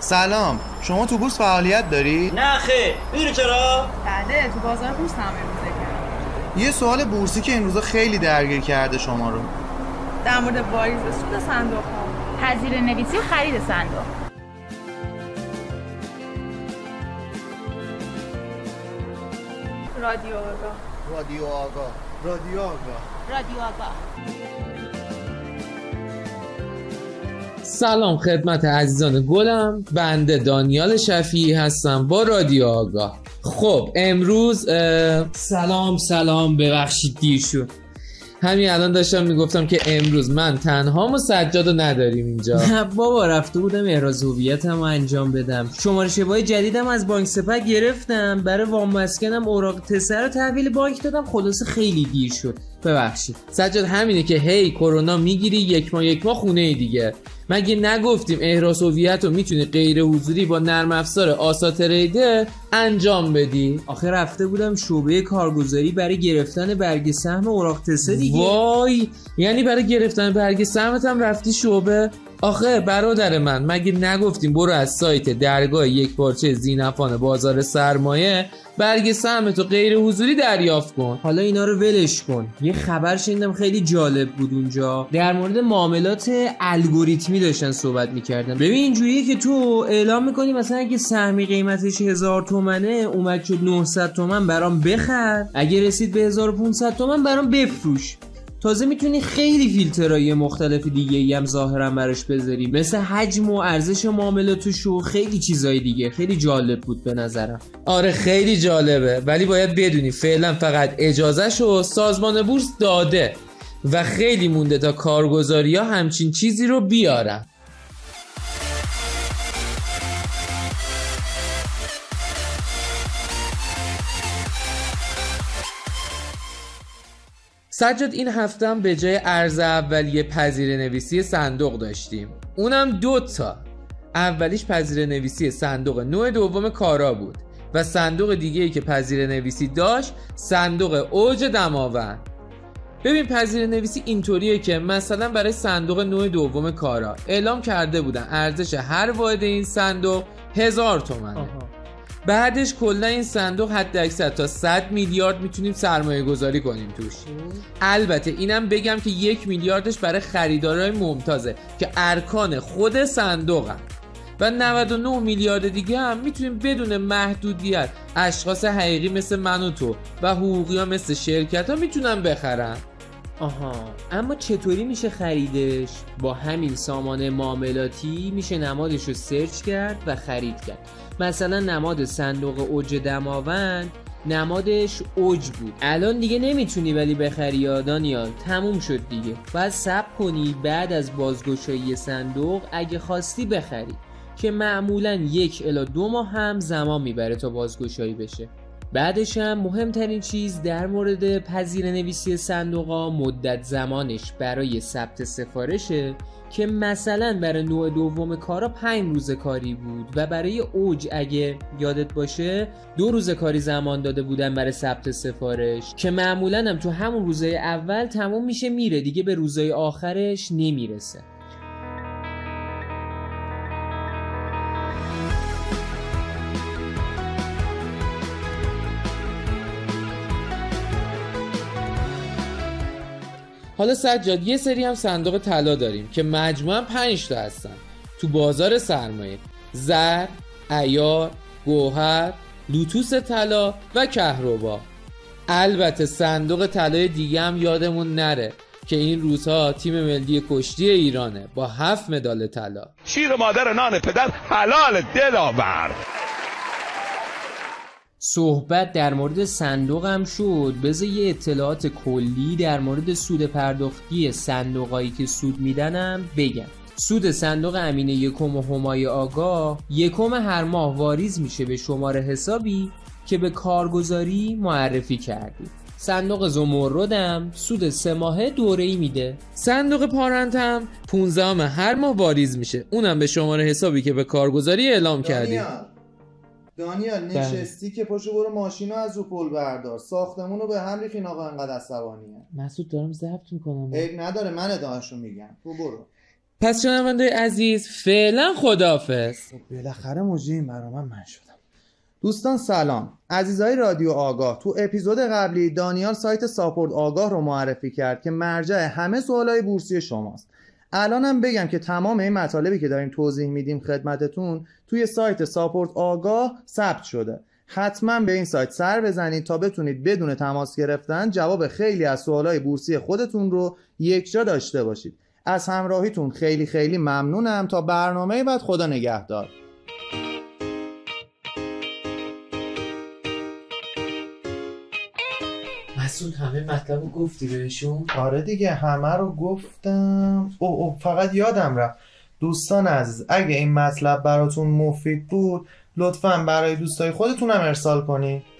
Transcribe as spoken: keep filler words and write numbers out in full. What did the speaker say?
سلام، شما تو بورس فعالیت داری؟ نه خیر. میری چرا؟ بله، تو بازار بورس هم امروزه کردم. یه سوال بورسی که این روزا خیلی درگیر کرده شما رو. در مورد واریز سود صندوق ها، هزینه نویسی و خرید صندوق. رادیو آگاه. رادیو آگاه. رادیو آگاه. رادیو آگاه. سلام خدمت عزیزان گلم، بنده دانیال شفیعی هستم با رادیو آگاه. خب امروز سلام سلام ببخشید دیر شد. همین الان داشتم میگفتم که امروز من تنهام و سجادو نداریم اینجا. بابا رفته بودم احراز هویتم انجام بدم، شماره شبای جدیدم از بانک سپه گرفتم، برای وام مسکنم اوراق تسر رو تحویل بانک دادم، خلاصه خیلی دیر شد ببخشید. سجاد همینه که هی کرونا میگیری یک ماه یک ماه خونه دیگه. مگه نگفتیم احراز هویت رو میتونی غیر حضوری با نرم افزار آساتریدر انجام بدی؟ آخه رفته بودم شعبه کارگزاری برای گرفتن برگ سهم اوراق تسه دیگه. وای، یعنی برای گرفتن برگ سهمت هم رفتی شعبه؟ آخه برادر من مگه نگفتیم برو از سایت درگاه یک پارچه زینفان بازار سرمایه برگ سهمتو غیر حضوری دریافت کن. حالا اینا رو ولش کن. یه خبر شنیدم خیلی جالب بود اونجا، در مورد معاملات الگوریتمی داشتن صحبت میکردن. ببین اینجوریه که تو اعلام میکنی مثلا اگه سهمی قیمتش هزار تومنه اومد شد نهصد تومن برام بخر، اگه رسید به هزار و پانصد تومن برام بفروش. تازه میتونی خیلی فیلترهای مختلف دیگه‌ای هم ظاهرا براش بذاری، مثل حجم و ارزش معاملاتش و خیلی چیزای دیگه. خیلی جالب بود به نظرم. آره خیلی جالبه، ولی باید بدونی فعلا فقط اجازهشو سازمان بورس داده و خیلی مونده تا کارگزاری‌ها همچین چیزی رو بیارن. سجاد این هفته هم به جای ارز اولیه پذیره نویسی صندوق داشتیم، اونم دوتا. اولیش پذیره نویسی صندوق نوع دوم کارا بود و صندوق دیگه‌ای که پذیره نویسی داشت صندوق اوج دماوند. ببین پذیره نویسی اینطوریه که مثلا برای صندوق نوع دوم کارا اعلام کرده بودن ارزش هر واحد این صندوق هزار تومنه. آها. بعدش کلا این صندوق حد اکثر تا صد میلیارد میتونیم سرمایه گذاری کنیم توش. البته اینم بگم که یک میلیاردش برای خریدارای ممتازه که ارکان خود صندوقن و نود و نه میلیارد دیگه هم میتونیم بدون محدودیت اشخاص حقیقی مثل من و تو و حقوقی ها مثل شرکت ها میتونن بخرن. آها، اما چطوری میشه خریدش؟ با همین سامانه معاملاتی میشه نمادش رو سرچ کرد و خرید کرد. مثلا نماد صندوق اوج دماوند نمادش اوج بود، الان دیگه نمیتونی ولی بخری یا دانیال، تموم شد دیگه. باید صبر کنی بعد از بازگشایی صندوق اگه خواستی بخری، که معمولا یک الی دو ماه هم زمان میبره تا بازگشایی بشه. بعدش هم مهمترین چیز در مورد پذیره نویسی صندوقا مدت زمانش برای ثبت سفارشه، که مثلا برای نوع دوم کارا پنج روز کاری بود و برای اوج اگه یادت باشه دو روز کاری زمان داده بودن برای ثبت سفارش، که معمولا هم تو همون روزای اول تموم میشه میره دیگه، به روزای آخرش نمیرسه. حالا سجاد یه سری هم صندوق طلا داریم که مجموعاً پنج تا هستن تو بازار سرمایه: زر، عیار، گوهر، لوتوس طلا و کهربا. البته صندوق طلای دیگه هم یادمون نره که این روزها تیم ملی کشتی ایرانه با هفت مدال طلا. شیر مادر نان پدر حلال دل آورد. صحبت در مورد صندوق هم شد، بذار یه اطلاعات کلی در مورد سود پرداختی صندوقایی که سود میدنم بگم. سود صندوق امینه یکم و همای آگاه یکم هر ماه واریز میشه به شماره حسابی که به کارگزاری معرفی کردیم. صندوق زمردم سود سه ماهه دوره‌ای میده. صندوق پارند هم پونزدهم هر ماه واریز میشه، اونم به شماره حسابی که به کارگزاری اعلام کردیم. دانیال نشستی ده. که پاشو برو ماشینو از رو پل بردار، ساختمونو به هم ریخین آقا انقدر عصبانیه. مسعود دارم ضبط میکنم. عیب نداره، من ادامهشو میگم، تو برو. پس شنونده عزیز فعلا خداحافظ. بالاخره موجی مرامم من شدم. دوستان سلام. عزیزای رادیو آگاه، تو اپیزود قبلی دانیال سایت ساپورت آگاه رو معرفی کرد که مرجع همه سوالای بورسی شماست. الانم بگم که تمام این مطالبی که داریم توضیح میدیم خدمتتون توی سایت ساپورت آگاه ثبت شده. حتما به این سایت سر بزنید تا بتونید بدون تماس گرفتن جواب خیلی از سوالای بورسی خودتون رو یکجا داشته باشید. از همراهیتون خیلی خیلی ممنونم. تا برنامه بعد، خدا نگهدار. مسئول همه مطلب رو گفتی بهشون؟ آره دیگه همه رو گفتم. او او فقط یادم رفت دوستان عزیز، اگه این مطلب براتون مفید بود لطفاً برای دوستای خودتون هم ارسال کنید.